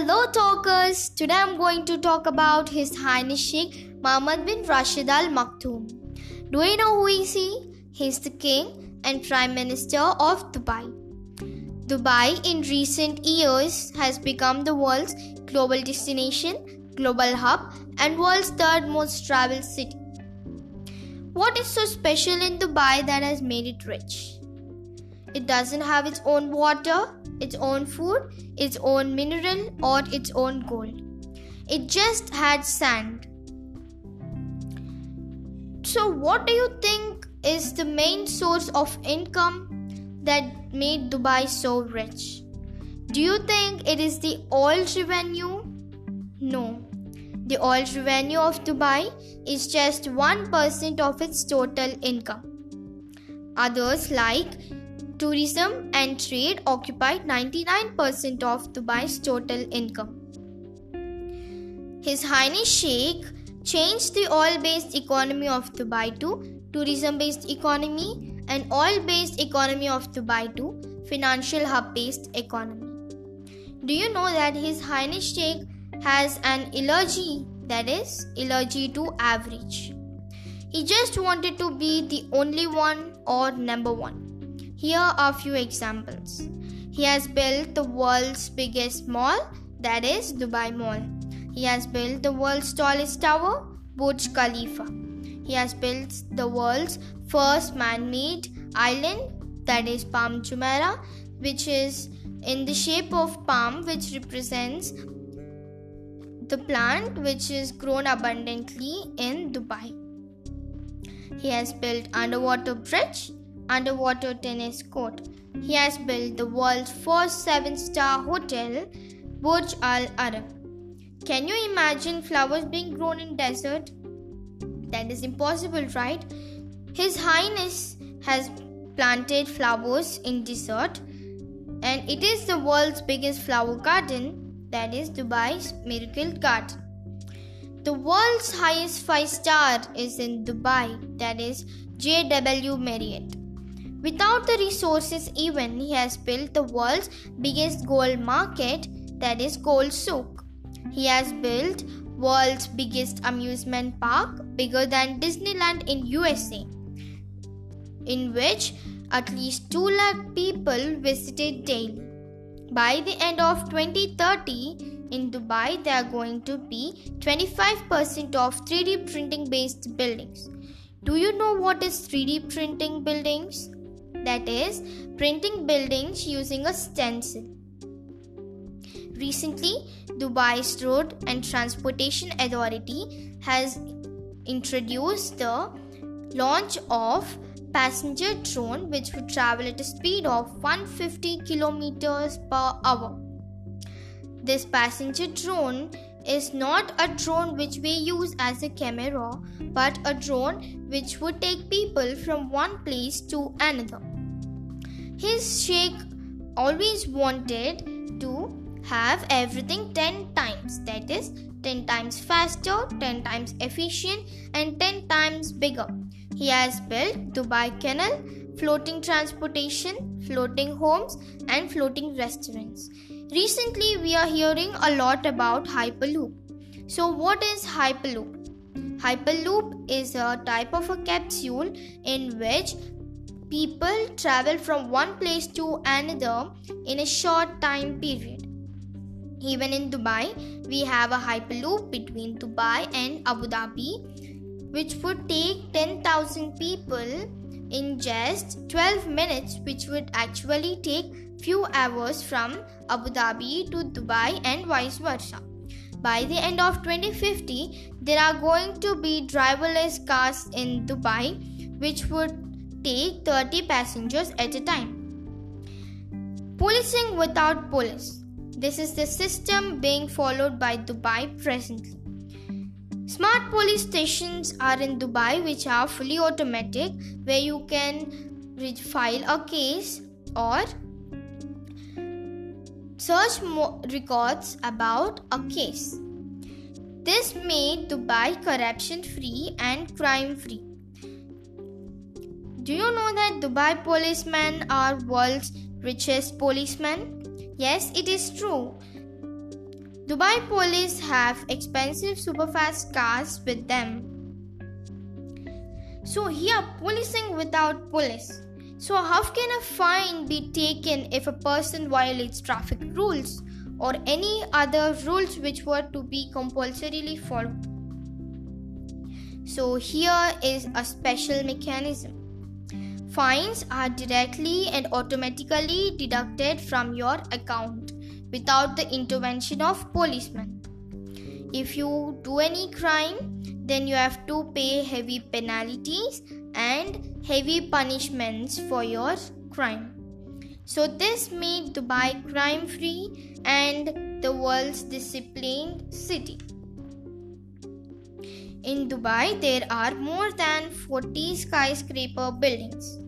Hello talkers, today I'm going to talk about His Highness Sheikh Mohammed bin Rashid Al Maktoum. Do you know who is he? He's the King and Prime Minister of Dubai. Dubai in recent years has become the world's global destination, global hub and world's third most traveled city. What is so special in Dubai that has made it rich? It doesn't have its own water, its own food, its own mineral or its own gold. It just had sand. So what do you think is the main source of income that made Dubai so rich? Do you think it is the oil revenue? No. The oil revenue of Dubai is just 1% of its total income. Others like tourism and trade occupied 99% of Dubai's total income. His Highness Sheikh changed the oil-based economy of Dubai to tourism-based economy and oil-based economy of Dubai to financial hub-based economy. Do you know that His Highness Sheikh has an allergy, that is, allergy to average. He just wanted to be the only one or number one. Here are a few examples. He has built the world's biggest mall, that is Dubai Mall. He has built the world's tallest tower, Burj Khalifa. He has built the world's first man-made island, that is Palm Jumeirah, which is in the shape of palm, which represents the plant which is grown abundantly in Dubai. He has built underwater bridge, underwater tennis court. He has built the world's first 7-star hotel, Burj Al Arab. Can you imagine flowers being grown in desert? That is impossible, right? His Highness has planted flowers in desert and it is the world's biggest flower garden, that is Dubai's Miracle Garden. The world's highest 5-star is in Dubai, that is J.W. Marriott. Without the resources even, he has built the world's biggest gold market, that is Gold Souk. He has built world's biggest amusement park, bigger than Disneyland in USA, in which at least 2 lakh people visited daily. By the end of 2030, in Dubai, there are going to be 25% of 3D printing based buildings. Do you know what is 3D printing buildings? That is, printing buildings using a stencil. Recently, Dubai's Road and Transportation Authority has introduced the launch of passenger drone which would travel at a speed of 150 kilometers per hour. This passenger drone is not a drone which we use as a camera, but a drone which would take people from one place to another. His Sheikh always wanted to have everything 10 times, that is 10 times faster, 10 times efficient and 10 times bigger. He has built Dubai Canal, floating transportation, floating homes and floating restaurants. Recently, we are hearing a lot about Hyperloop. So what is Hyperloop? Hyperloop is a type of a capsule in which people travel from one place to another in a short time period. Even in Dubai, we have a Hyperloop between Dubai and Abu Dhabi, which would take 10,000 people in just 12 minutes, which would actually take few hours from Abu Dhabi to Dubai and vice versa. By the end of 2050, there are going to be driverless cars in Dubai, which would take 30 passengers at a time. Policing without police. This is the system being followed by Dubai presently. Smart police stations are in Dubai which are fully automatic, where you can file a case or search records about a case. This made Dubai corruption-free and crime-free. Do you know that Dubai policemen are world's richest policemen? Yes, it is true. Dubai police have expensive superfast cars with them. So here, policing without police. So how can a fine be taken if a person violates traffic rules or any other rules which were to be compulsorily followed? So here is a special mechanism. Fines are directly and automatically deducted from your account without the intervention of policemen. If you do any crime, then you have to pay heavy penalties and heavy punishments for your crime. So this made Dubai crime-free and the world's disciplined city. In Dubai, there are more than 40 skyscraper buildings.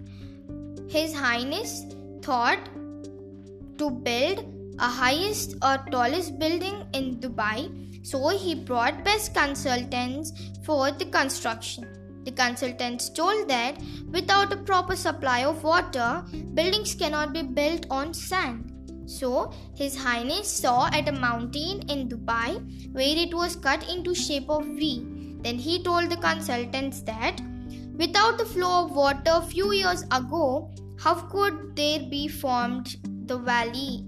His Highness thought to build a highest or tallest building in Dubai, so he brought best consultants for the construction. The consultants told that without a proper supply of water, buildings cannot be built on sand. So, His Highness saw at a mountain in Dubai where it was cut into shape of V. Then he told the consultants that without the flow of water a few years ago, how could there be formed the valley?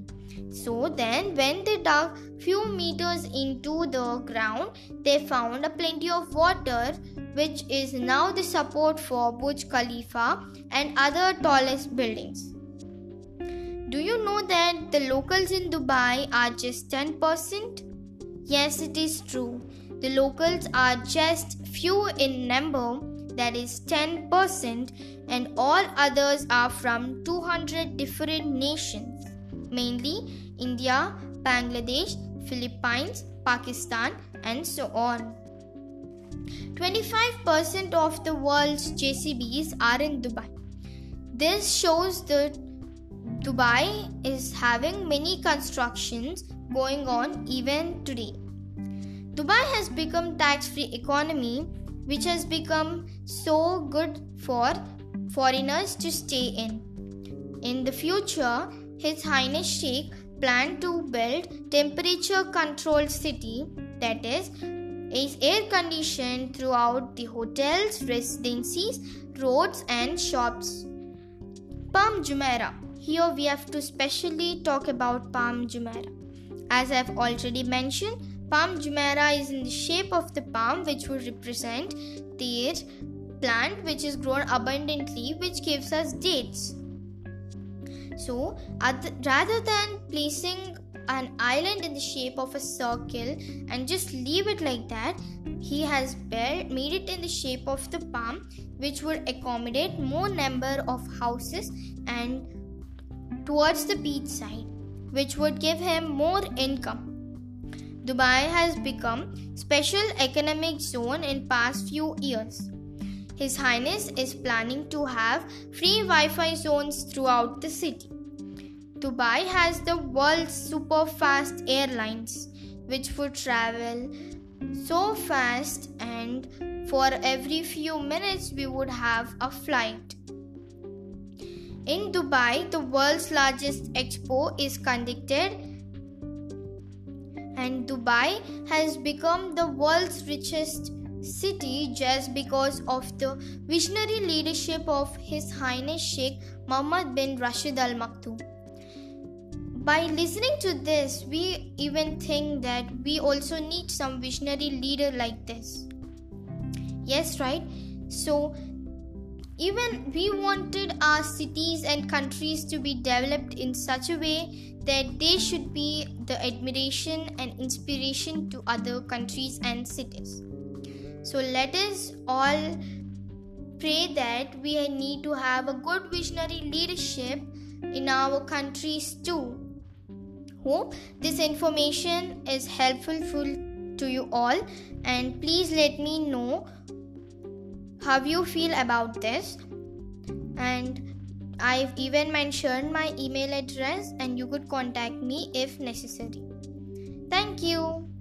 So then when they dug few meters into the ground, they found a plenty of water, which is now the support for Burj Khalifa and other tallest buildings. Do you know that the locals in Dubai are just 10%? Yes, it is true. The locals are just few in number, that is 10%, and all others are from 200 different nations, mainly India, Bangladesh, Philippines, Pakistan, and so on. 25% of the world's JCBs are in Dubai. This shows that Dubai is having many constructions going on even today. Dubai has become tax-free economy, which has become so good for foreigners to stay in. In the future, His Highness Sheikh planned to build temperature-controlled city, that is air-conditioned throughout the hotels, residencies, roads and shops. Palm Jumeirah. Here we have to specially talk about Palm Jumeirah. As I have already mentioned, Palm Jumeirah is in the shape of the palm, which would represent their plant which is grown abundantly, which gives us dates. So, rather than placing an island in the shape of a circle and just leave it like that, he has made it in the shape of the palm, which would accommodate more number of houses and towards the beach side, which would give him more income. Dubai has become special economic zone in past few years. His Highness is planning to have free Wi-Fi zones throughout the city. Dubai has the world's super fast airlines, which would travel so fast, and for every few minutes we would have a flight. In Dubai, the world's largest expo is conducted, and Dubai has become the world's richest city just because of the visionary leadership of His Highness Sheikh Mohammed bin Rashid Al Maktoum. By listening to this, we even think that we also need some visionary leader like this. Yes, right? So, even we wanted our cities and countries to be developed in such a way that they should be the admiration and inspiration to other countries and cities. So let us all pray that we need to have a good visionary leadership in our countries too. Hope this information is helpful to you all, and please let me know how you feel about this. And I've even mentioned my email address, and you could contact me if necessary. Thank you.